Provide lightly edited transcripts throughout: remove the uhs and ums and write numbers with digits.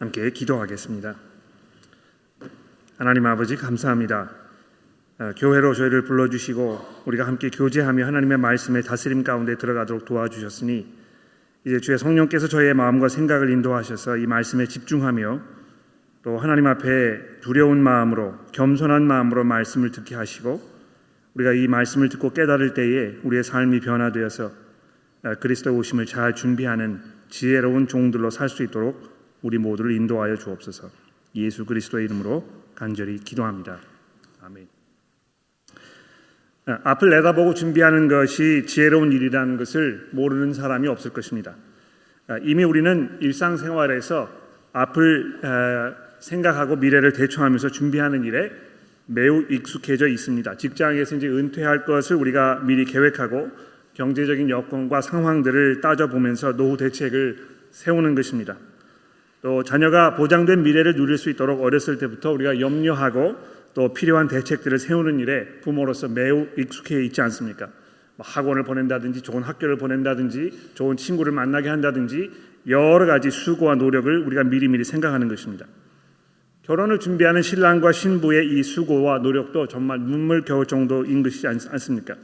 함께 기도하겠습니다. 하나님 아버지 감사합니다. 교회로 저희를 불러주시고 우리가 함께 교제하며 하나님의 말씀의 다스림 가운데 들어가도록 도와주셨으니 이제 주의 성령께서 저희의 마음과 생각을 인도하셔서 이 말씀에 집중하며 또 하나님 앞에 두려운 마음으로 겸손한 마음으로 말씀을 듣게 하시고 우리가 이 말씀을 듣고 깨달을 때에 우리의 삶이 변화되어서 그리스도의 오심을 잘 준비하는 지혜로운 종들로 살 수 있도록 우리 모두를 인도하여 주옵소서. 예수 그리스도의 이름으로 간절히 기도합니다. 아멘. 앞을 내다보고 준비하는 것이 지혜로운 일이라는 것을 모르는 사람이 없을 것입니다. 이미 우리는 일상생활에서 앞을 생각하고 미래를 대처하면서 준비하는 일에 매우 익숙해져 있습니다. 직장에서 이제 은퇴할 것을 우리가 미리 계획하고 경제적인 여건과 상황들을 따져보면서 노후 대책을 세우는 것입니다. 또 자녀가 보장된 미래를 누릴 수 있도록 어렸을 때부터 우리가 염려하고 또 필요한 대책들을 세우는 일에 부모로서 매우 익숙해 있지 않습니까? 학원을 보낸다든지 좋은 학교를 보낸다든지 좋은 친구를 만나게 한다든지 여러 가지 수고와 노력을 우리가 미리미리 생각하는 것입니다. 결혼을 준비하는 신랑과 신부의 이 수고와 노력도 정말 눈물겨울 정도인 것이지 않습니까?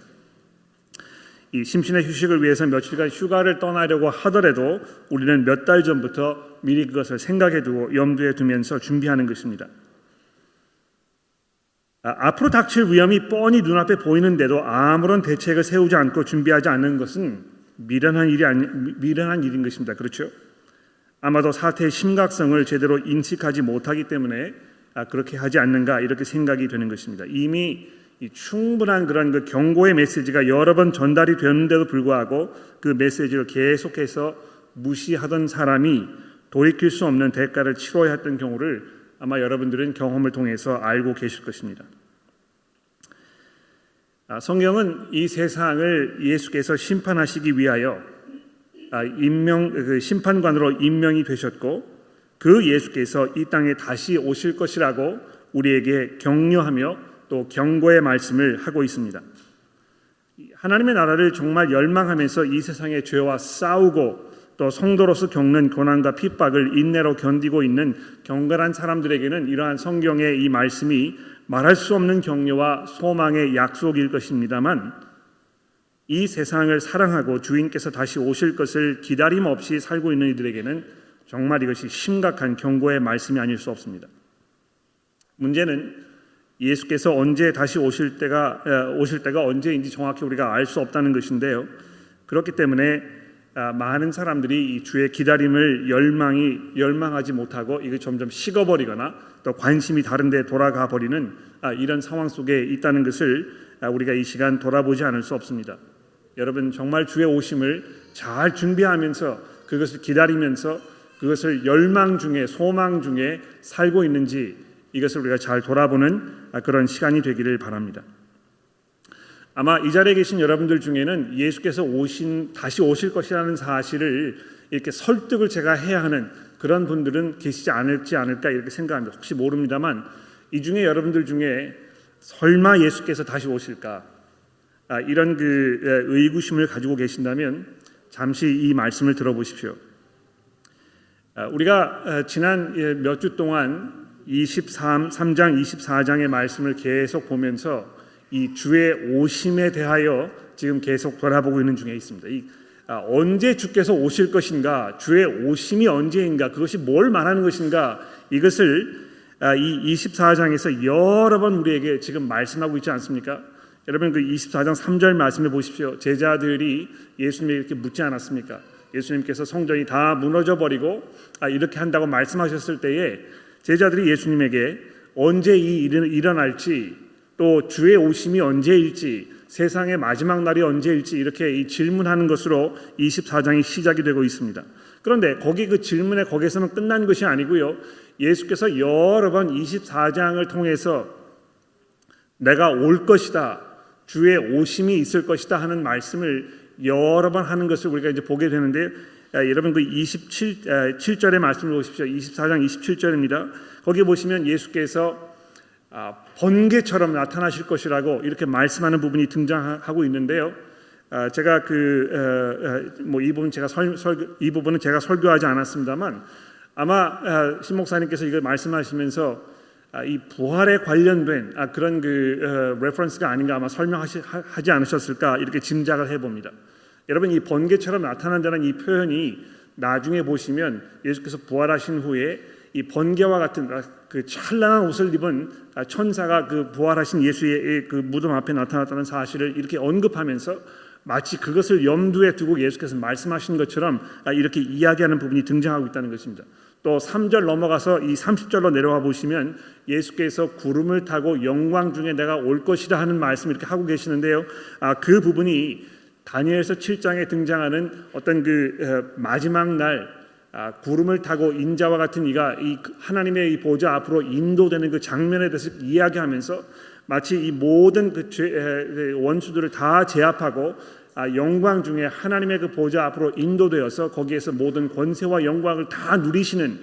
이 심신의 휴식을 위해서 며칠간 휴가를 떠나려고 하더라도 우리는 몇 달 전부터 미리 그것을 생각해두고 염두에 두면서 준비하는 것입니다. 앞으로 닥칠 위험이 뻔히 눈앞에 보이는데도 아무런 대책을 세우지 않고 준비하지 않는 것은 미련한 일인 것입니다. 그렇죠? 아마도 사태의 심각성을 제대로 인식하지 못하기 때문에 그렇게 하지 않는가 이렇게 생각이 되는 것입니다. 이미 충분한 그런 그 경고의 메시지가 여러 번 전달이 되는데도 불구하고 그 메시지를 계속해서 무시하던 사람이 돌이킬 수 없는 대가를 치러야 했던 경우를 아마 여러분들은 경험을 통해서 알고 계실 것입니다. 성경은 이 세상을 예수께서 심판하시기 위하여 심판관으로 임명이 되셨고 그 예수께서 이 땅에 다시 오실 것이라고 우리에게 격려하며 또 경고의 말씀을 하고 있습니다. 하나님의 나라를 정말 열망하면서 이 세상의 죄와 싸우고 또 성도로서 겪는 고난과 핍박을 인내로 견디고 있는 경건한 사람들에게는 이러한 성경의 이 말씀이 말할 수 없는 격려와 소망의 약속일 것입니다만 이 세상을 사랑하고 주인께서 다시 오실 것을 기다림 없이 살고 있는 이들에게는 정말 이것이 심각한 경고의 말씀이 아닐 수 없습니다. 문제는 예수께서 언제 다시 오실 때가 언제인지 정확히 우리가 알 수 없다는 것인데요. 그렇기 때문에 많은 사람들이 이 주의 기다림을 열망하지 못하고 이게 점점 식어버리거나 또 관심이 다른 데 돌아가 버리는 이런 상황 속에 있다는 것을 우리가 이 시간 돌아보지 않을 수 없습니다. 여러분 정말 주의 오심을 잘 준비하면서 그것을 기다리면서 그것을 열망 중에 소망 중에 살고 있는지 이것을 우리가 잘 돌아보는 그런 시간이 되기를 바랍니다. 아마 이 자리에 계신 여러분들 중에는 예수께서 다시 오실 것이라는 사실을 이렇게 설득을 제가 해야 하는 그런 분들은 계시지 않을까 이렇게 생각합니다. 혹시 모릅니다만 이 중에 여러분들 중에 설마 예수께서 다시 오실까 이런 그 의구심을 가지고 계신다면 잠시 이 말씀을 들어보십시오. 우리가 지난 몇 주 동안 3장 24장의 말씀을 계속 보면서 이 주의 오심에 대하여 지금 계속 돌아보고 있는 중에 있습니다. 언제 주께서 오실 것인가, 주의 오심이 언제인가, 그것이 뭘 말하는 것인가 이것을 이 24장에서 여러 번 우리에게 지금 말씀하고 있지 않습니까? 여러분 그 24장 3절 말씀해 보십시오. 제자들이 예수님에게 이렇게 묻지 않았습니까? 예수님께서 성전이 다 무너져버리고 이렇게 한다고 말씀하셨을 때에 제자들이 예수님에게 언제 이 일이 일어날지 또 주의 오심이 언제일지 세상의 마지막 날이 언제일지 이렇게 질문하는 것으로 24장이 시작이 되고 있습니다. 그런데 거기 그 질문에 거기서는 끝난 것이 아니고요. 예수께서 여러 번 24장을 통해서 내가 올 것이다, 주의 오심이 있을 것이다 하는 말씀을 여러 번 하는 것을 우리가 이제 보게 되는데 여러분 그 7절의 말씀을 보십시오. 24장 27절입니다. 거기 보시면 예수께서 번개처럼 나타나실 것이라고 이렇게 말씀하는 부분이 등장하고 있는데요. 제가 이 부분은 제가 설교하지 않았습니다만 아마 신 목사님께서 이걸 말씀하시면서 이 부활에 관련된 그런 레퍼런스가 아닌가 아마 설명하지 않으셨을까 이렇게 짐작을 해봅니다. 여러분, 이 번개처럼 나타난다는 이 표현이 나중에 보시면 예수께서 부활하신 후에 이 번개와 같은 그 찬란한 옷을 입은 천사가 그 부활하신 예수의 그 무덤 앞에 나타났다는 사실을 이렇게 언급하면서 마치 그것을 염두에 두고 예수께서 말씀하신 것처럼 이렇게 이야기하는 부분이 등장하고 있다는 것입니다. 또 3절 넘어가서 이 30절로 내려와 보시면 예수께서 구름을 타고 영광 중에 내가 올 것이라 하는 말씀을 이렇게 하고 계시는데요. 그 부분이 다니엘서 7장에 등장하는 어떤 그 마지막 날 구름을 타고 인자와 같은 이가 이 하나님의 이 보좌 앞으로 인도되는 그 장면에 대해서 이야기하면서 마치 이 모든 그 원수들을 다 제압하고 영광 중에 하나님의 그 보좌 앞으로 인도되어서 거기에서 모든 권세와 영광을 다 누리시는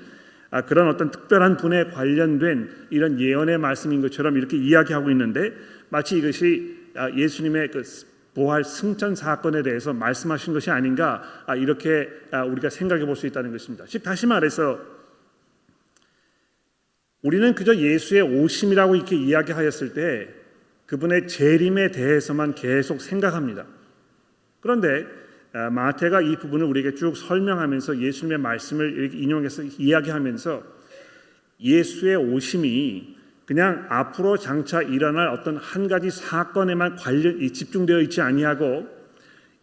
그런 어떤 특별한 분에 관련된 이런 예언의 말씀인 것처럼 이렇게 이야기하고 있는데, 마치 이것이 예수님의 그 부활 승천 사건에 대해서 말씀하신 것이 아닌가 이렇게 우리가 생각해 볼 수 있다는 것입니다. 즉 다시 말해서 우리는 그저 예수의 오심이라고 이렇게 이야기하였을 때 그분의 재림에 대해서만 계속 생각합니다. 그런데 마태가 이 부분을 우리에게 쭉 설명하면서 예수님의 말씀을 인용해서 이야기하면서 예수의 오심이 그냥 앞으로 장차 일어날 어떤 한 가지 사건에만 집중되어 있지 아니하고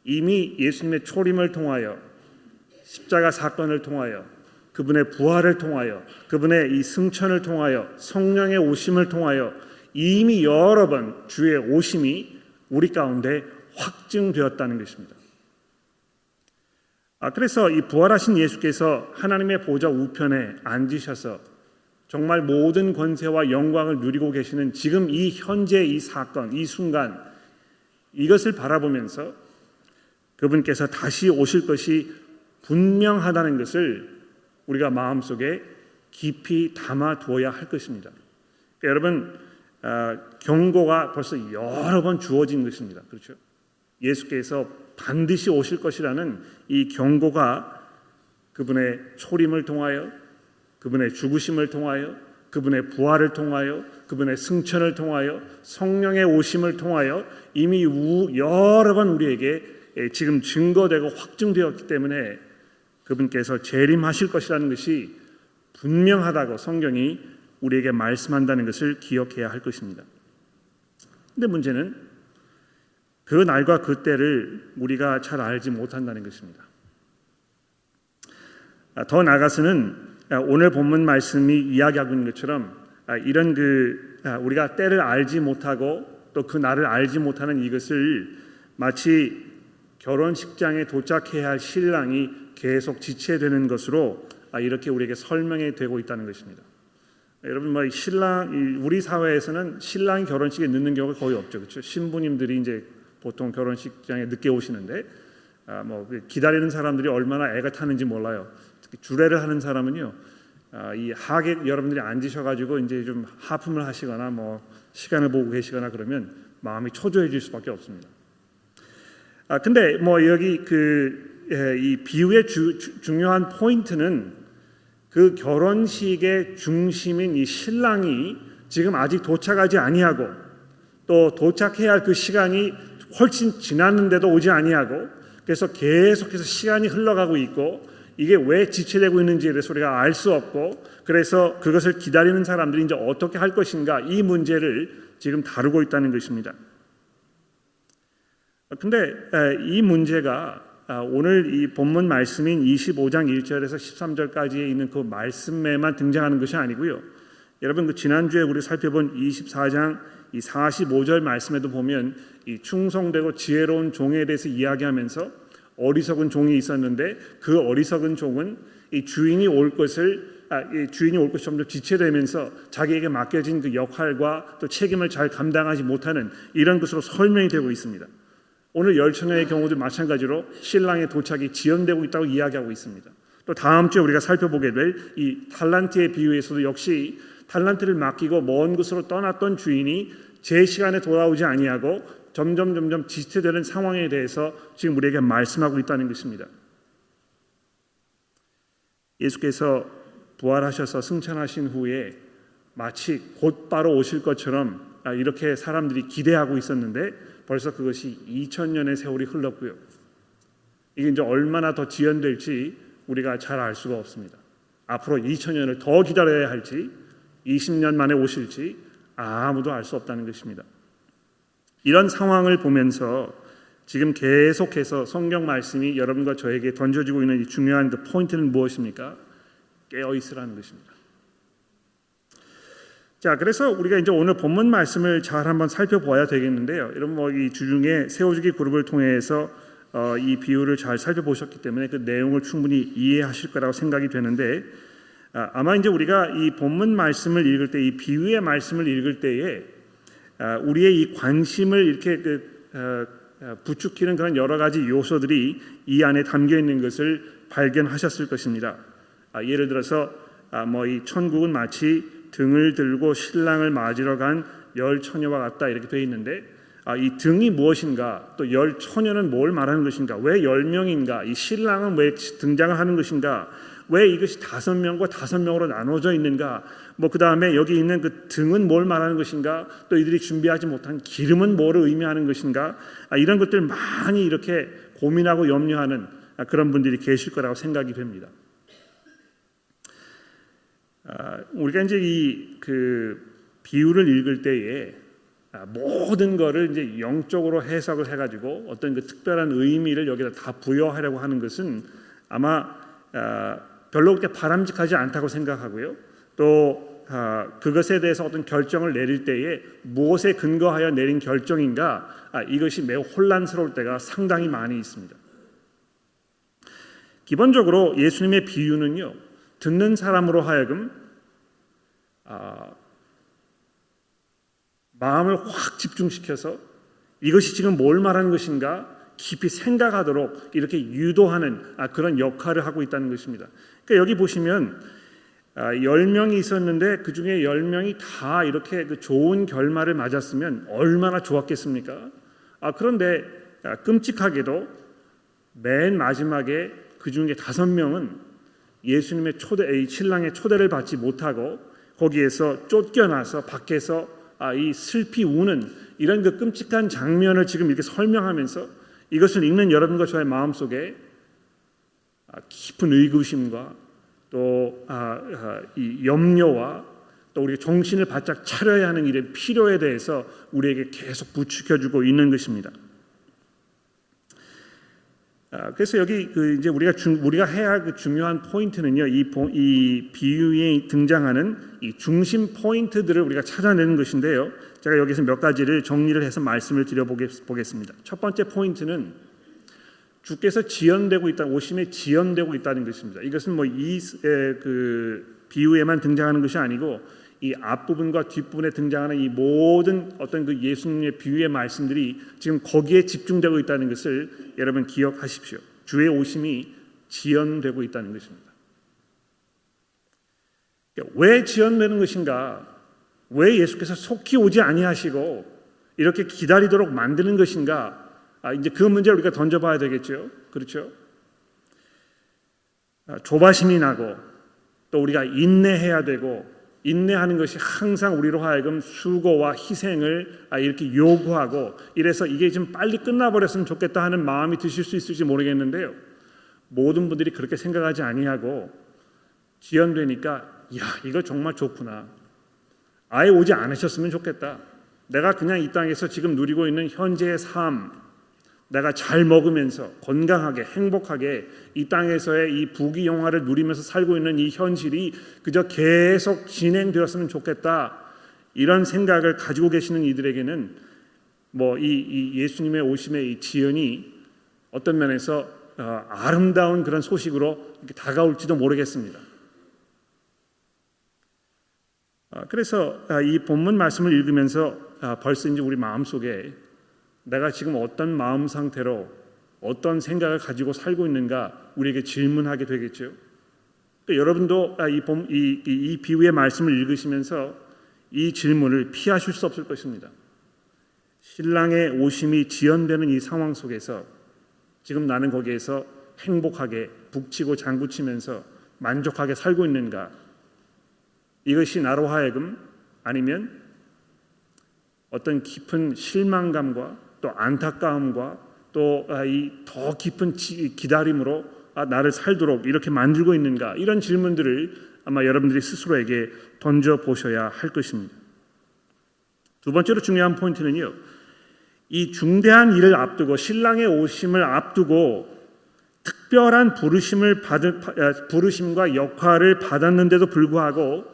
이미 예수님의 초림을 통하여 십자가 사건을 통하여 그분의 부활을 통하여 그분의 이 승천을 통하여 성령의 오심을 통하여 이미 여러 번 주의 오심이 우리 가운데 확증되었다는 것입니다. 그래서 이 부활하신 예수께서 하나님의 보좌 우편에 앉으셔서 정말 모든 권세와 영광을 누리고 계시는 지금 이 현재 이 사건, 이 순간 이것을 바라보면서 그분께서 다시 오실 것이 분명하다는 것을 우리가 마음속에 깊이 담아두어야 할 것입니다. 여러분, 경고가 벌써 여러 번 주어진 것입니다. 그렇죠? 예수께서 반드시 오실 것이라는 이 경고가 그분의 초림을 통하여 그분의 죽으심을 통하여 그분의 부활을 통하여 그분의 승천을 통하여 성령의 오심을 통하여 이미 여러 번 우리에게 지금 증거되고 확증되었기 때문에 그분께서 재림하실 것이라는 것이 분명하다고 성경이 우리에게 말씀한다는 것을 기억해야 할 것입니다. 그런데 문제는 그 날과 그 때를 우리가 잘 알지 못한다는 것입니다. 더 나아가서는 오늘 본문 말씀이 이야기하고 있는 것처럼 이런 우리가 때를 알지 못하고 또 그 날을 알지 못하는 이것을 마치 결혼식장에 도착해야 할 신랑이 계속 지체되는 것으로 이렇게 우리에게 설명이 되고 있다는 것입니다. 여러분, 뭐 신랑 우리 사회에서는 신랑 결혼식에 늦는 경우가 거의 없죠, 그렇죠? 신부님들이 이제 보통 결혼식장에 늦게 오시는데 뭐 기다리는 사람들이 얼마나 애가 타는지 몰라요. 주례를 하는 사람은요, 이 하객 여러분들이 앉으셔가지고 이제 좀 하품을 하시거나 뭐 시간을 보고 계시거나 그러면 마음이 초조해질 수밖에 없습니다. 근데 뭐 여기 이 비유의 중요한 포인트는 그 결혼식의 중심인 이 신랑이 지금 아직 도착하지 아니하고 또 도착해야 할 그 시간이 훨씬 지났는데도 오지 아니하고 그래서 계속해서 시간이 흘러가고 있고 이게 왜 지체되고 있는지에 대해서 우리가 알 수 없고 그래서 그것을 기다리는 사람들이 이제 어떻게 할 것인가 이 문제를 지금 다루고 있다는 것입니다. 근데 이 문제가 오늘 이 본문 말씀인 25장 1절에서 13절까지에 있는 그 말씀에만 등장하는 것이 아니고요. 여러분, 그 지난주에 우리 살펴본 24장 이 45절 말씀에도 보면 이 충성되고 지혜로운 종에 대해서 이야기하면서 어리석은 종이 있었는데 그 어리석은 종은 이 주인이 올 것을 점점 지체되면서 자기에게 맡겨진 그 역할과 또 책임을 잘 감당하지 못하는 이런 것으로 설명이 되고 있습니다. 오늘 열처녀의 경우도 마찬가지로 신랑의 도착이 지연되고 있다고 이야기하고 있습니다. 또 다음 주에 우리가 살펴보게 될 이 달란트의 비유에서도 역시 달란트를 맡기고 먼 곳으로 떠났던 주인이 제 시간에 돌아오지 아니하고 점점 지체되는 상황에 대해서 지금 우리에게 말씀하고 있다는 것입니다. 예수께서 부활하셔서 승천하신 후에 마치 곧바로 오실 것처럼 이렇게 사람들이 기대하고 있었는데 벌써 그것이 2000년의 세월이 흘렀고요. 이게 이제 얼마나 더 지연될지 우리가 잘 알 수가 없습니다. 앞으로 2000년을 더 기다려야 할지 20년 만에 오실지 아무도 알 수 없다는 것입니다. 이런 상황을 보면서 지금 계속해서 성경 말씀이 여러분과 저에게 던져지고 있는 이 중요한 포인트는 무엇입니까? 깨어있으라는 것입니다. 자, 그래서 우리가 이제 오늘 본문 말씀을 잘 한번 살펴봐야 되겠는데요. 여러분 이 주중에 세워주기 그룹을 통해서 이 비유를 잘 살펴보셨기 때문에 그 내용을 충분히 이해하실 거라고 생각이 되는데 아마 이제 우리가 이 본문 말씀을 읽을 때, 이 비유의 말씀을 읽을 때에 우리의 이 관심을 이렇게 부추기는 그런 여러 가지 요소들이 이 안에 담겨 있는 것을 발견하셨을 것입니다. 예를 들어서 이 천국은 마치 등을 들고 신랑을 맞으러 간 열 처녀와 같다 이렇게 돼 있는데 이 등이 무엇인가, 또 열 처녀는 뭘 말하는 것인가, 왜 열 명인가, 이 신랑은 왜 등장을 하는 것인가, 왜 이것이 5명과 5명으로 나눠져 있는가, 그 다음에 여기 있는 그 등은 뭘 말하는 것인가, 또 이들이 준비하지 못한 기름은 뭐를 의미하는 것인가, 이런 것들 많이 이렇게 고민하고 염려하는 그런 분들이 계실 거라고 생각이 됩니다. 우리가 이제 이 비유를 읽을 때에 모든 것을 이제 영적으로 해석을 해가지고 어떤 특별한 의미를 여기다 다 부여하려고 하는 것은 아마 별로 그렇게 바람직하지 않다고 생각하고요. 또 그것에 대해서 어떤 결정을 내릴 때에 무엇에 근거하여 내린 결정인가, 이것이 매우 혼란스러울 때가 상당히 많이 있습니다. 기본적으로 예수님의 비유는요, 듣는 사람으로 하여금 마음을 확 집중시켜서 이것이 지금 뭘 말하는 것인가 깊이 생각하도록 이렇게 유도하는 그런 역할을 하고 있다는 것입니다. 그러니까 여기 보시면 10명이 있었는데 그 중에 10명이 다 이렇게 좋은 결말을 맞았으면 얼마나 좋았겠습니까? 그런데 끔찍하게도 맨 마지막에 그 중에 5명은 예수님의 신랑의 초대를 받지 못하고 거기에서 쫓겨나서 밖에서 이 슬피 우는 이런 끔찍한 장면을 지금 이렇게 설명하면서 이것을 읽는 여러분과 저의 마음속에 깊은 의구심과 또 이 염려와 또 우리의 정신을 바짝 차려야 하는 일의 필요에 대해서 우리에게 계속 부추겨주고 있는 것입니다. 그래서 여기 이제 우리가 해야 할 중요한 포인트는요, 이 비유에 등장하는 이 중심 포인트들을 우리가 찾아내는 것인데요. 제가 여기서 몇 가지를 정리를 해서 말씀을 드려보겠습니다. 첫 번째 포인트는 주께서 지연되고 있다, 오심에 지연되고 있다는 것입니다. 이것은 이 비유에만 등장하는 것이 아니고 이 앞부분과 뒷부분에 등장하는 이 모든 어떤 예수님의 비유의 말씀들이 지금 거기에 집중되고 있다는 것을 여러분 기억하십시오. 주의 오심이 지연되고 있다는 것입니다. 왜 지연되는 것인가? 왜 예수께서 속히 오지 아니하시고 이렇게 기다리도록 만드는 것인가? 이제 그 문제를 우리가 던져봐야 되겠죠. 그렇죠? 조바심이 나고 또 우리가 인내해야 되고, 인내하는 것이 항상 우리로 하여금 수고와 희생을 이렇게 요구하고, 이래서 이게 좀 빨리 끝나버렸으면 좋겠다 하는 마음이 드실 수 있을지 모르겠는데요. 모든 분들이 그렇게 생각하지 아니하고 지연되니까 이거 정말 좋구나, 아예 오지 않으셨으면 좋겠다, 내가 그냥 이 땅에서 지금 누리고 있는 현재의 삶, 내가 잘 먹으면서 건강하게 행복하게 이 땅에서의 이 부귀영화를 누리면서 살고 있는 이 현실이 그저 계속 진행되었으면 좋겠다, 이런 생각을 가지고 계시는 이들에게는 이 예수님의 오심의 이 지연이 어떤 면에서 아름다운 그런 소식으로 이렇게 다가올지도 모르겠습니다. 그래서 이 본문 말씀을 읽으면서 벌써 이제 우리 마음속에 내가 지금 어떤 마음 상태로 어떤 생각을 가지고 살고 있는가 우리에게 질문하게 되겠죠. 그러니까 여러분도 이 비유의 말씀을 읽으시면서 이 질문을 피하실 수 없을 것입니다. 신랑의 오심이 지연되는 이 상황 속에서 지금 나는 거기에서 행복하게 북치고 장구치면서 만족하게 살고 있는가? 이것이 나로 하여금 아니면 어떤 깊은 실망감과 또 안타까움과 또 이 더 깊은 기다림으로 나를 살도록 이렇게 만들고 있는가? 이런 질문들을 아마 여러분들이 스스로에게 던져보셔야 할 것입니다. 두 번째로 중요한 포인트는요, 이 중대한 일을 앞두고 신랑의 오심을 앞두고 특별한 부르심과 역할을 받았는데도 불구하고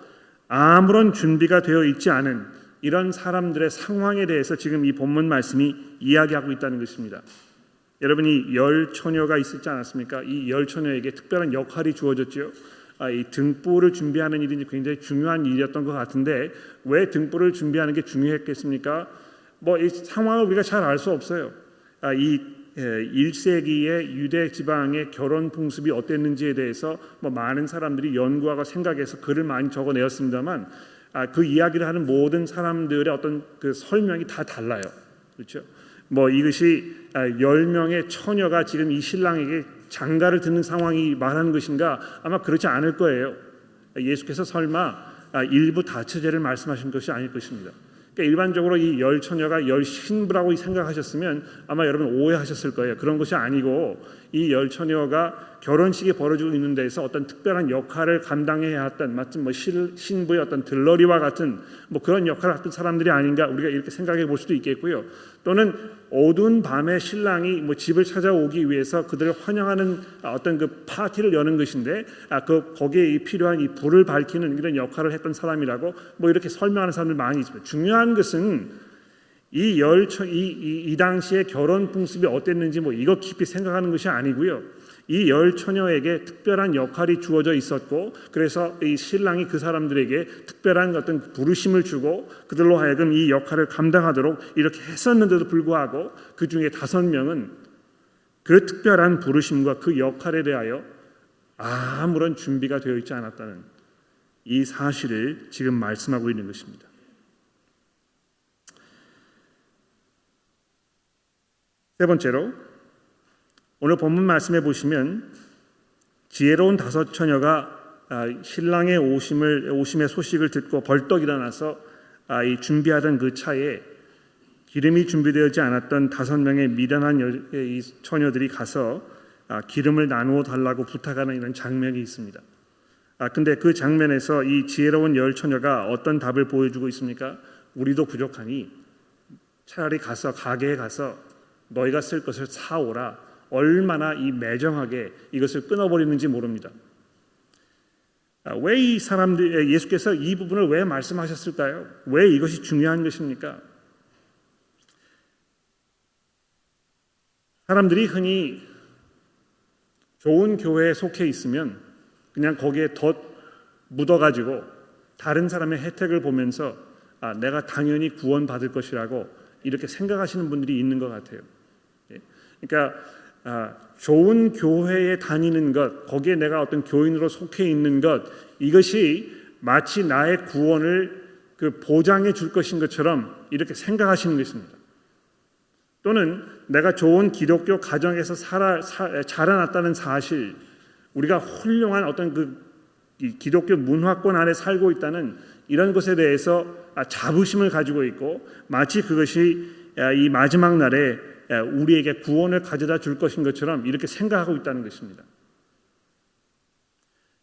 아무런 준비가 되어 있지 않은 이런 사람들의 상황에 대해서 지금 이 본문 말씀이 이야기하고 있다는 것입니다. 여러분이 열 처녀가 있었지 않았습니까? 이 열 처녀에게 특별한 역할이 주어졌죠. 이 등불을 준비하는 일이 굉장히 중요한 일이었던 것 같은데 왜 등불을 준비하는 게 중요했겠습니까? 이 상황을 우리가 잘 알 수 없어요. 이 1세기의 유대 지방의 결혼 풍습이 어땠는지에 대해서 많은 사람들이 연구하고 생각해서 글을 많이 적어내었습니다만 그 이야기를 하는 모든 사람들의 어떤 그 설명이 다 달라요. 그렇죠? 이것이 10명의 처녀가 지금 이 신랑에게 장가를 듣는 상황이 말하는 것인가? 아마 그렇지 않을 거예요. 예수께서 설마 일부 다처제를 말씀하신 것이 아닐 것입니다. 그러니까 일반적으로 이 열 처녀가 열 신부라고 생각하셨으면 아마 여러분 오해하셨을 거예요. 그런 것이 아니고 이 열 처녀가 결혼식이 벌어지고 있는 데에서 어떤 특별한 역할을 감당해야 했던 마침 신부의 어떤 들러리와 같은 그런 역할을 했던 사람들이 아닌가 우리가 이렇게 생각해 볼 수도 있겠고요. 또는 어두운 밤에 신랑이 집을 찾아오기 위해서 그들을 환영하는 어떤 그 파티를 여는 것인데 거기에 필요한 이 불을 밝히는 이런 역할을 했던 사람이라고 이렇게 설명하는 사람들 많이 있습니다. 중요한 것은 이 당시의 결혼 풍습이 어땠는지 이거 깊이 생각하는 것이 아니고요. 이 열 처녀에게 특별한 역할이 주어져 있었고 그래서 이 신랑이 그 사람들에게 특별한 어떤 부르심을 주고 그들로 하여금 이 역할을 감당하도록 이렇게 했었는데도 불구하고 그 중에 5명은 그 특별한 부르심과 그 역할에 대하여 아무런 준비가 되어 있지 않았다는 이 사실을 지금 말씀하고 있는 것입니다. 세 번째로 오늘 본문 말씀해 보시면 지혜로운 5 처녀가 신랑의 오심의 소식을 듣고 벌떡 일어나서 준비하던 그 차에 기름이 준비되지 않았던 5명의 미련한 이 처녀들이 가서 기름을 나누어 달라고 부탁하는 이런 장면이 있습니다. 근데 그 장면에서 이 지혜로운 10 처녀가 어떤 답을 보여주고 있습니까? 우리도 부족하니 차라리 가게에 가서 너희가 쓸 것을 사오라. 얼마나 이 매정하게 이것을 끊어버리는지 모릅니다. 왜 이 사람들 예수께서 이 부분을 왜 말씀하셨을까요? 왜 이것이 중요한 것입니까? 사람들이 흔히 좋은 교회에 속해 있으면 그냥 거기에 덧 묻어가지고 다른 사람의 혜택을 보면서 내가 당연히 구원받을 것이라고 이렇게 생각하시는 분들이 있는 것 같아요. 그러니까 좋은 교회에 다니는 것, 거기에 내가 어떤 교인으로 속해 있는 것, 이것이 마치 나의 구원을 보장해 줄 것인 것처럼 이렇게 생각하시는 것입니다. 또는 내가 좋은 기독교 가정에서 자라났다는 사실, 우리가 훌륭한 어떤 이 기독교 문화권 안에 살고 있다는 이런 것에 대해서 자부심을 가지고 있고 마치 그것이 이 마지막 날에 우리에게 구원을 가져다 줄 것인 것처럼 이렇게 생각하고 있다는 것입니다.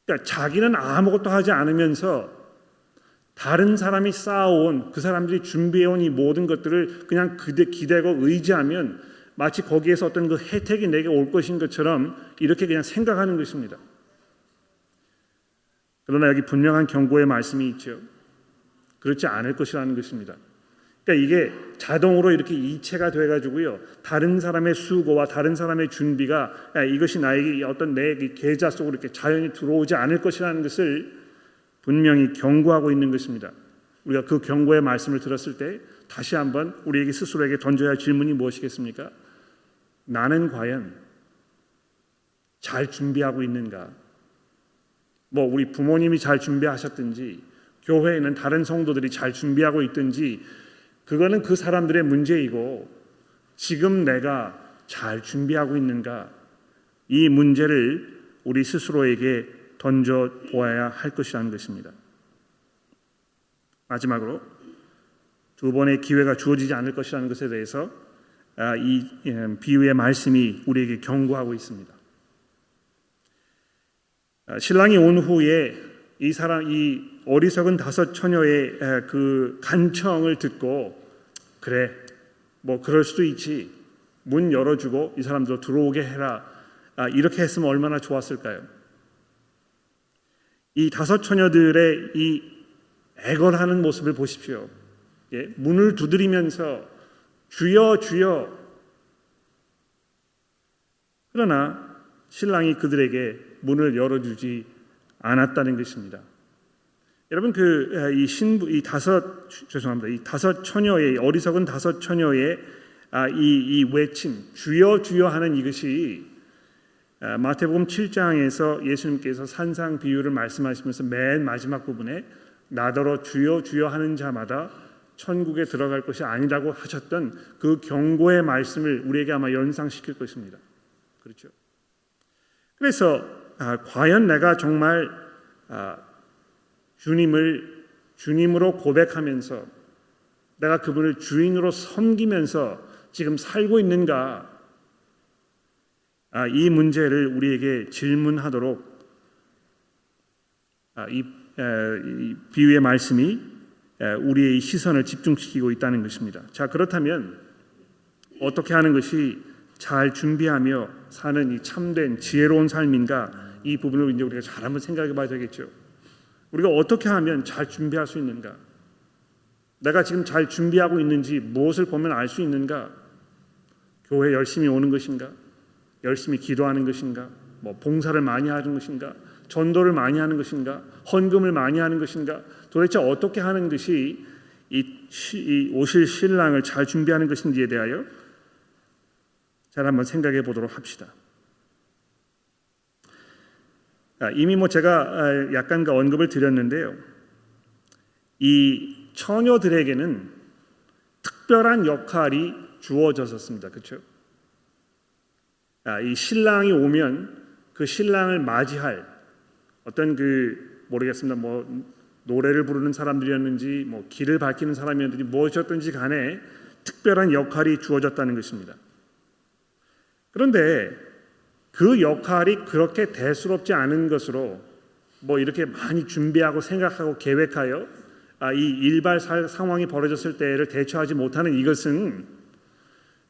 그러니까 자기는 아무것도 하지 않으면서 다른 사람이 쌓아온 그 사람들이 준비해온 이 모든 것들을 그냥 기대고 의지하면 마치 거기에서 어떤 그 혜택이 내게 올 것인 것처럼 이렇게 그냥 생각하는 것입니다. 그러나 여기 분명한 경고의 말씀이 있죠. 그렇지 않을 것이라는 것입니다. 그러니까 이게 자동으로 이렇게 이체가 돼가지고요. 다른 사람의 수고와 다른 사람의 준비가 이것이 나에게 어떤 내 계좌 속으로 이렇게 자연히 들어오지 않을 것이라는 것을 분명히 경고하고 있는 것입니다. 우리가 그 경고의 말씀을 들었을 때 다시 한번 우리에게 스스로에게 던져야 할 질문이 무엇이겠습니까? 나는 과연 잘 준비하고 있는가? 우리 부모님이 잘 준비하셨든지 교회에 있는 다른 성도들이 잘 준비하고 있든지 그거는 그 사람들의 문제이고 지금 내가 잘 준비하고 있는가 이 문제를 우리 스스로에게 던져 보아야 할 것이라는 것입니다. 마지막으로 두 번의 기회가 주어지지 않을 것이라는 것에 대해서 이 비유의 말씀이 우리에게 경고하고 있습니다. 신랑이 온 후에 이 어리석은 다섯 처녀의 그 간청을 듣고, 그래 뭐 그럴 수도 있지, 문 열어주고 이 사람들 들어오게 해라, 이렇게 했으면 얼마나 좋았을까요? 이 다섯 처녀들의 이 애걸하는 모습을 보십시오. 예? 문을 두드리면서 주여 주여. 그러나 신랑이 그들에게 문을 열어주지 않았다는 것입니다. 여러분, 이 다섯 처녀의, 어리석은 다섯 처녀의 이 외침, 주여 주여 하는 이것이 마태복음 7장에서 예수님께서 산상 비유를 말씀하시면서 맨 마지막 부분에 나더러 주여 주여 하는 자마다 천국에 들어갈 것이 아니라고 하셨던 그 경고의 말씀을 우리에게 아마 연상시킬 것입니다. 그렇죠? 그래서 과연 내가 정말 주님을 주님으로 고백하면서 내가 그분을 주인으로 섬기면서 지금 살고 있는가, 이 문제를 우리에게 질문하도록 이 비유의 말씀이 우리의 시선을 집중시키고 있다는 것입니다. 자, 그렇다면 어떻게 하는 것이 잘 준비하며 사는 이 참된 지혜로운 삶인가, 이 부분을 이제 우리가 잘 한번 생각해 봐야 되겠죠. 우리가 어떻게 하면 잘 준비할 수 있는가, 내가 지금 잘 준비하고 있는지 무엇을 보면 알 수 있는가, 교회 열심히 오는 것인가, 열심히 기도하는 것인가, 뭐 봉사를 많이 하는 것인가, 전도를 많이 하는 것인가, 헌금을 많이 하는 것인가, 도대체 어떻게 하는 것이 이 오실 신랑을 잘 준비하는 것인지에 대하여 잘 한번 생각해 보도록 합시다. 이미 뭐 제가 약간가 언급을 드렸는데요, 이 처녀들에게는 특별한 역할이 주어졌었습니다. 그렇죠? 이 신랑이 오면 그 신랑을 맞이할 어떤 모르겠습니다. 뭐 노래를 부르는 사람들이었는지, 뭐 길을 밝히는 사람이었는지, 무엇이었든지 간에 특별한 역할이 주어졌다는 것입니다. 그런데 그 역할이 그렇게 대수롭지 않은 것으로 뭐 이렇게 많이 준비하고 생각하고 계획하여 이 일발살 상황이 벌어졌을 때를 대처하지 못하는 이것은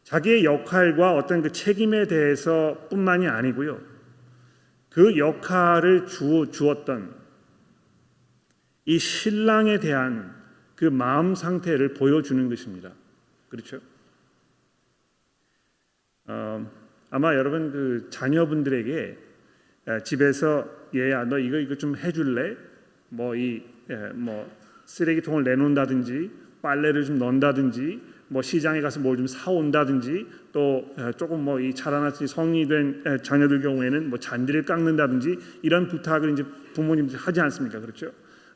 자기의 역할과 어떤 그 책임에 대해서 뿐만이 아니고요, 그 역할을 주었던 이 신랑에 대한 그 마음 상태를 보여주는 것입니다. 그렇죠? 아마 여러분 자녀분들에게 집에서 얘야 너 이거 좀 해줄래? 쓰레기통을 내놓는다든지, 빨래를 좀 넣는다든지, 뭐 시장에 가서 뭘 좀 사온다든지, 또 조금 이 자라나서 성인이 된 자녀들 경우에는 잔디를 깎는다든지, 이런 부탁을 이제 부모님들이 하지 않습니까? 그렇죠?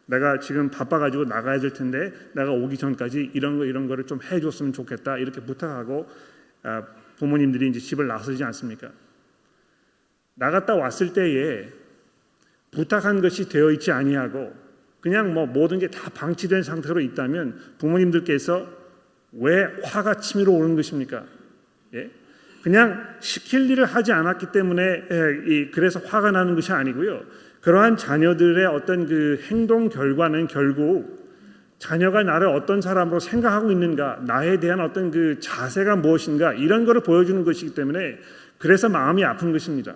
내가 지금 바빠가지고 나가야 될 텐데 내가 오기 전까지 이런 거를 좀 해줬으면 좋겠다, 이렇게 부탁하고 부모님들이 이제 집을 나서지 않습니까? 나갔다 왔을 때에 부탁한 것이 되어 있지 아니하고 그냥 모든 게 다 방치된 상태로 있다면 부모님들께서 왜 화가 치밀어 오는 것입니까? 예? 그냥 시킬 일을 하지 않았기 때문에 그래서 화가 나는 것이 아니고요, 그러한 자녀들의 어떤 그 행동 결과는 결국 자녀가 나를 어떤 사람으로 생각하고 있는가, 나에 대한 어떤 그 자세가 무엇인가, 이런 거를 보여주는 것이기 때문에 그래서 마음이 아픈 것입니다.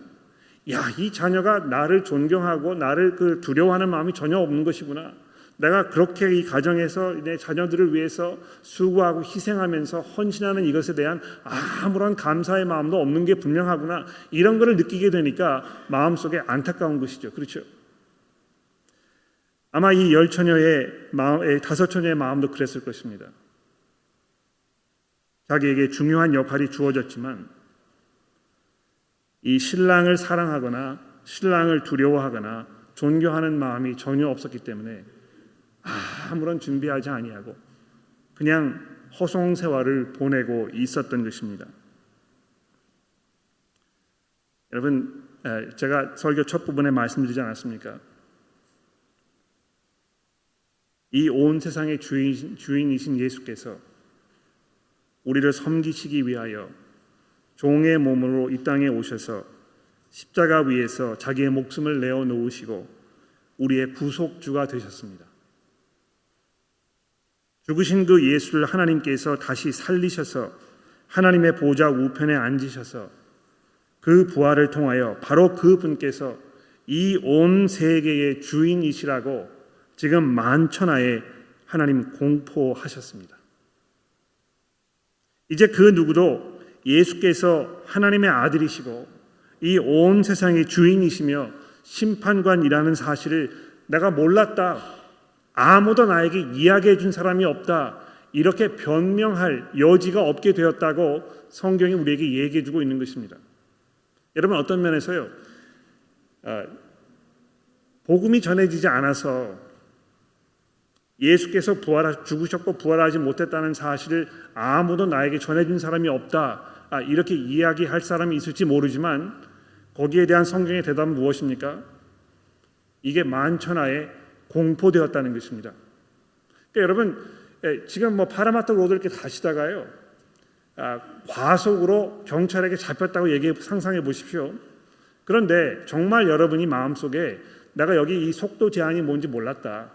야, 이 자녀가 나를 존경하고 나를 두려워하는 마음이 전혀 없는 것이구나. 내가 그렇게 이 가정에서 내 자녀들을 위해서 수고하고 희생하면서 헌신하는 이것에 대한 아무런 감사의 마음도 없는 게 분명하구나. 이런 거를 느끼게 되니까 마음속에 안타까운 것이죠. 그렇죠? 아마 이 다섯 처녀의 마음도 그랬을 것입니다. 자기에게 중요한 역할이 주어졌지만 이 신랑을 사랑하거나 신랑을 두려워하거나 존경하는 마음이 전혀 없었기 때문에 아무런 준비하지 아니하고 그냥 허송세월을 보내고 있었던 것입니다. 여러분, 제가 설교 첫 부분에 말씀드리지 않았습니까? 이 온 세상의 주인이신 예수께서 우리를 섬기시기 위하여 종의 몸으로 이 땅에 오셔서 십자가 위에서 자기의 목숨을 내어놓으시고 우리의 구속주가 되셨습니다. 죽으신 그 예수를 하나님께서 다시 살리셔서 하나님의 보좌 우편에 앉으셔서 그 부활을 통하여 바로 그 분께서 이 온 세계의 주인이시라고 지금 만천하에 하나님 공포하셨습니다. 이제 그 누구도 예수께서 하나님의 아들이시고 이 온 세상의 주인이시며 심판관이라는 사실을 내가 몰랐다, 아무도 나에게 이야기해 준 사람이 없다, 이렇게 변명할 여지가 없게 되었다고 성경이 우리에게 얘기해 주고 있는 것입니다. 여러분, 어떤 면에서요, 복음이 전해지지 않아서 예수께서 죽으셨고 부활하지 못했다는 사실을 아무도 나에게 전해준 사람이 없다, 이렇게 이야기할 사람이 있을지 모르지만 거기에 대한 성경의 대답은 무엇입니까? 이게 만천하에 공포되었다는 것입니다. 그러니까 여러분, 지금 파라마터 로드 이렇게 가시다가요, 과속으로 경찰에게 잡혔다고 상상해 보십시오. 그런데 정말 여러분이 마음속에 내가 여기 이 속도 제한이 뭔지 몰랐다,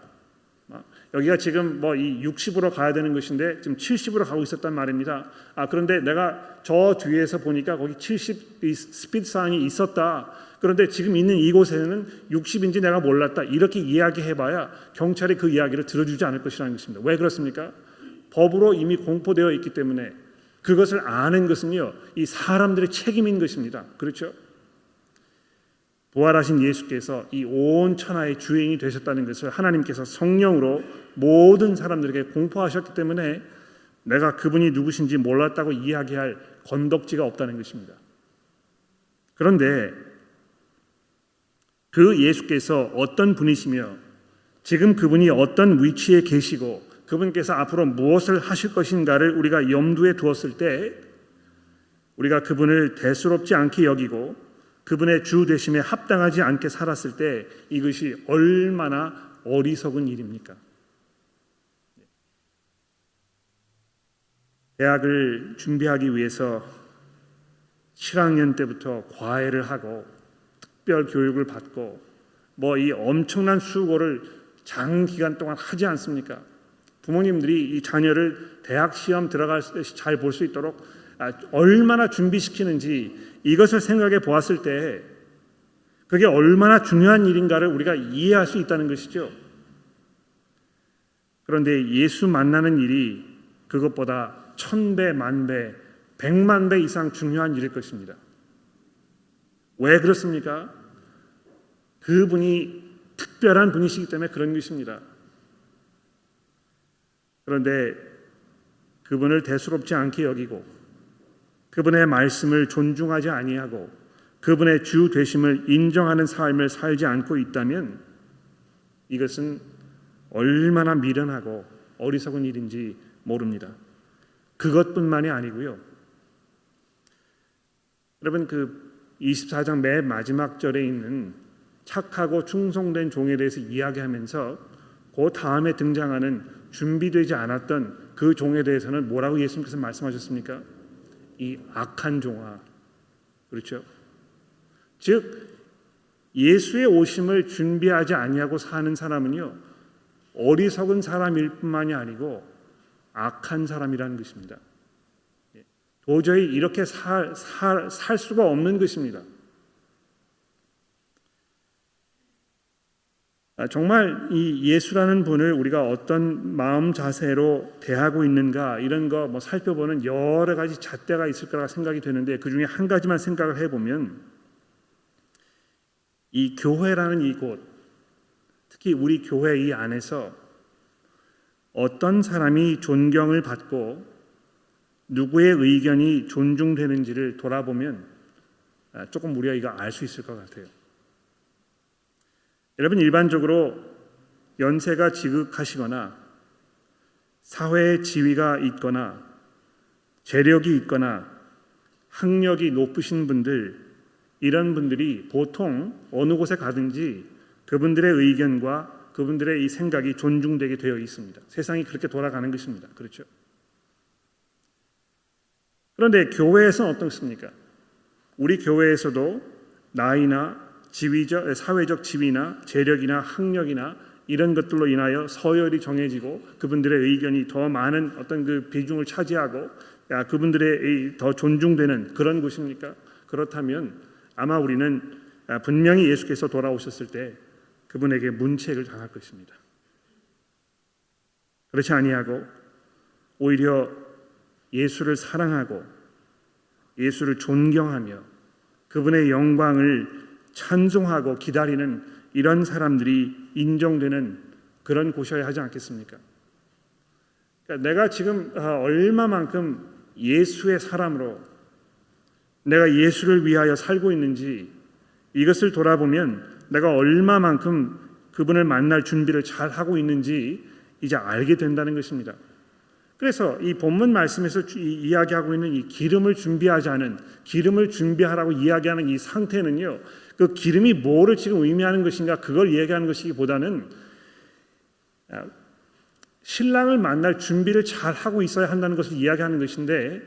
여기가 지금 이 60으로 가야 되는 것인데 지금 70으로 가고 있었단 말입니다. 그런데 내가 저 뒤에서 보니까 거기 70 스피드 사인이 있었다. 그런데 지금 있는 이곳에는 60인지 내가 몰랐다. 이렇게 이야기해봐야 경찰이 그 이야기를 들어주지 않을 것이라는 것입니다. 왜 그렇습니까? 법으로 이미 공포되어 있기 때문에 그것을 아는 것은요, 이 사람들의 책임인 것입니다. 그렇죠? 부활하신 예수께서 이 온 천하의 주인이 되셨다는 것을 하나님께서 성령으로 모든 사람들에게 공포하셨기 때문에 내가 그분이 누구신지 몰랐다고 이야기할 건덕지가 없다는 것입니다. 그런데 그 예수께서 어떤 분이시며 지금 그분이 어떤 위치에 계시고 그분께서 앞으로 무엇을 하실 것인가를 우리가 염두에 두었을 때 우리가 그분을 대수롭지 않게 여기고 그분의 주 되심에 합당하지 않게 살았을 때 이것이 얼마나 어리석은 일입니까? 대학을 준비하기 위해서 7학년 때부터 과외를 하고 특별 교육을 받고 이 엄청난 수고를 장기간 동안 하지 않습니까? 부모님들이 이 자녀를 대학 시험 들어갈 때 잘 볼 수 있도록 얼마나 준비시키는지 이것을 생각해 보았을 때 그게 얼마나 중요한 일인가를 우리가 이해할 수 있다는 것이죠. 그런데 예수 만나는 일이 그것보다 1000배, 10,000배, 100만 배 이상 중요한 일일 것입니다. 왜 그렇습니까? 그분이 특별한 분이시기 때문에 그런 것입니다. 그런데 그분을 대수롭지 않게 여기고 그분의 말씀을 존중하지 아니하고 그분의 주 되심을 인정하는 삶을 살지 않고 있다면 이것은 얼마나 미련하고 어리석은 일인지 모릅니다. 그것뿐만이 아니고요. 여러분, 그 24장 맨 마지막 절에 있는 착하고 충성된 종에 대해서 이야기하면서 그 다음에 등장하는 준비되지 않았던 그 종에 대해서는 뭐라고 예수님께서 말씀하셨습니까? 이 악한 종아. 그렇죠? 즉 예수의 오심을 준비하지 아니하고 사는 사람은요, 어리석은 사람일 뿐만이 아니고 악한 사람이라는 것입니다. 도저히 이렇게 살 수가 없는 것입니다. 정말 이 예수라는 분을 우리가 어떤 마음 자세로 대하고 있는가, 이런 거 살펴보는 여러 가지 잣대가 있을 거라 생각이 되는데 그중에 한 가지만 생각을 해보면 이 교회라는 이곳, 특히 우리 교회 이 안에서 어떤 사람이 존경을 받고 누구의 의견이 존중되는지를 돌아보면 조금 우리가 이거 알 수 있을 것 같아요. 여러분, 일반적으로 연세가 지극하시거나 사회의 지위가 있거나 재력이 있거나 학력이 높으신 분들, 이런 분들이 보통 어느 곳에 가든지 그분들의 의견과 그분들의 이 생각이 존중되게 되어 있습니다. 세상이 그렇게 돌아가는 것입니다. 그렇죠? 그런데 교회에서는 어떻습니까? 우리 교회에서도 나이나 지위적, 사회적 지위나 재력이나 학력이나 이런 것들로 인하여 서열이 정해지고 그분들의 의견이 더 많은 어떤 그 비중을 차지하고 그분들의 더 존중되는 그런 곳입니까? 그렇다면 아마 우리는 분명히 예수께서 돌아오셨을 때 그분에게 문책을 당할 것입니다. 그렇지 아니하고 오히려 예수를 사랑하고 예수를 존경하며 그분의 영광을 찬송하고 기다리는 이런 사람들이 인정되는 그런 곳이어야 하지 않겠습니까? 그러니까 내가 지금 얼마만큼 예수의 사람으로 내가 예수를 위하여 살고 있는지 이것을 돌아보면 내가 얼마만큼 그분을 만날 준비를 잘 하고 있는지 이제 알게 된다는 것입니다. 그래서 이 본문 말씀에서 이야기하고 있는 이 기름을 준비하지 않은, 기름을 준비하라고 이야기하는 이 상태는요, 그 기름이 뭐를 지금 의미하는 것인가 그걸 얘기하는 것이기보다는 신랑을 만날 준비를 잘 하고 있어야 한다는 것을 이야기하는 것인데,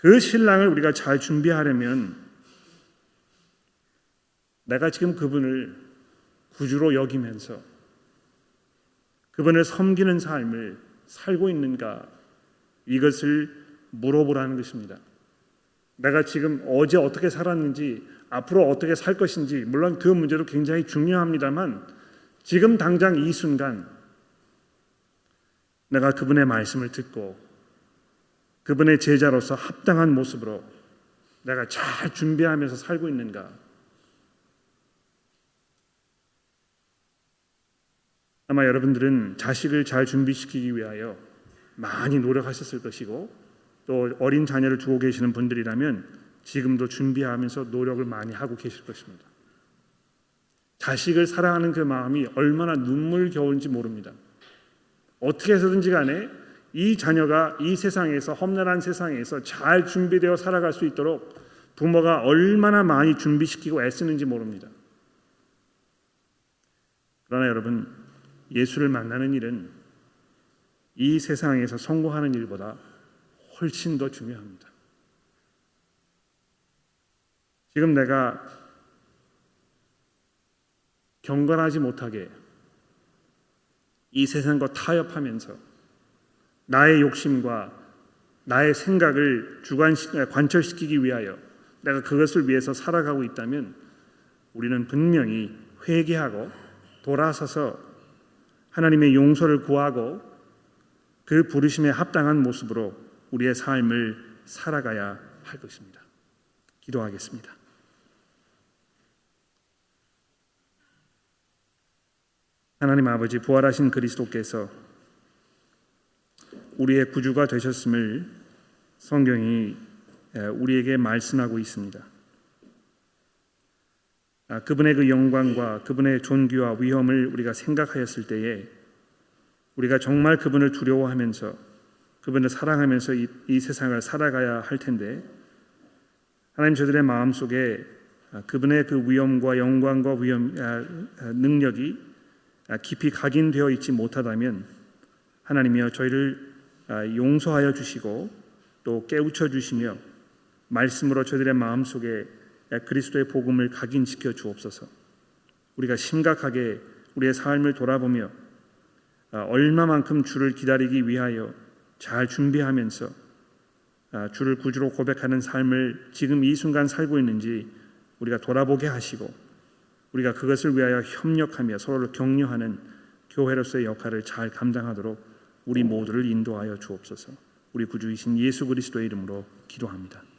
그 신랑을 우리가 잘 준비하려면 내가 지금 그분을 구주로 여기면서 그분을 섬기는 삶을 살고 있는가 이것을 물어보라는 것입니다. 내가 지금 어제 어떻게 살았는지 앞으로 어떻게 살 것인지, 물론 그 문제도 굉장히 중요합니다만 지금 당장 이 순간 내가 그분의 말씀을 듣고 그분의 제자로서 합당한 모습으로 내가 잘 준비하면서 살고 있는가. 아마 여러분들은 자식을 잘 준비시키기 위하여 많이 노력하셨을 것이고, 또 어린 자녀를 두고 계시는 분들이라면 지금도 준비하면서 노력을 많이 하고 계실 것입니다. 자식을 사랑하는 그 마음이 얼마나 눈물겨운지 모릅니다. 어떻게 해서든지 간에 이 자녀가 이 세상에서, 험난한 세상에서 잘 준비되어 살아갈 수 있도록 부모가 얼마나 많이 준비시키고 애쓰는지 모릅니다. 그러나 여러분, 예수를 만나는 일은 이 세상에서 성공하는 일보다 훨씬 더 중요합니다. 지금 내가 경건하지 못하게 이 세상과 타협하면서 나의 욕심과 나의 생각을 관철시키기 위하여 내가 그것을 위해서 살아가고 있다면 우리는 분명히 회개하고 돌아서서 하나님의 용서를 구하고 그 부르심에 합당한 모습으로 우리의 삶을 살아가야 할 것입니다. 기도하겠습니다. 하나님 아버지, 부활하신 그리스도께서 우리의 구주가 되셨음을 성경이 우리에게 말씀하고 있습니다. 그분의 그 영광과 그분의 존귀와 위엄을 우리가 생각하였을 때에 우리가 정말 그분을 두려워하면서 그분을 사랑하면서 이 세상을 살아가야 할 텐데, 하나님 저들의 마음속에 그분의 그 위엄과 영광과 능력이 깊이 각인되어 있지 못하다면 하나님이여 저희를 용서하여 주시고 또 깨우쳐 주시며 말씀으로 저들의 마음속에 그리스도의 복음을 각인시켜 주옵소서. 우리가 심각하게 우리의 삶을 돌아보며 얼마만큼 주를 기다리기 위하여 잘 준비하면서 주를 구주로 고백하는 삶을 지금 이 순간 살고 있는지 우리가 돌아보게 하시고, 우리가 그것을 위하여 협력하며 서로를 격려하는 교회로서의 역할을 잘 감당하도록 우리 모두를 인도하여 주옵소서. 우리 구주이신 예수 그리스도의 이름으로 기도합니다.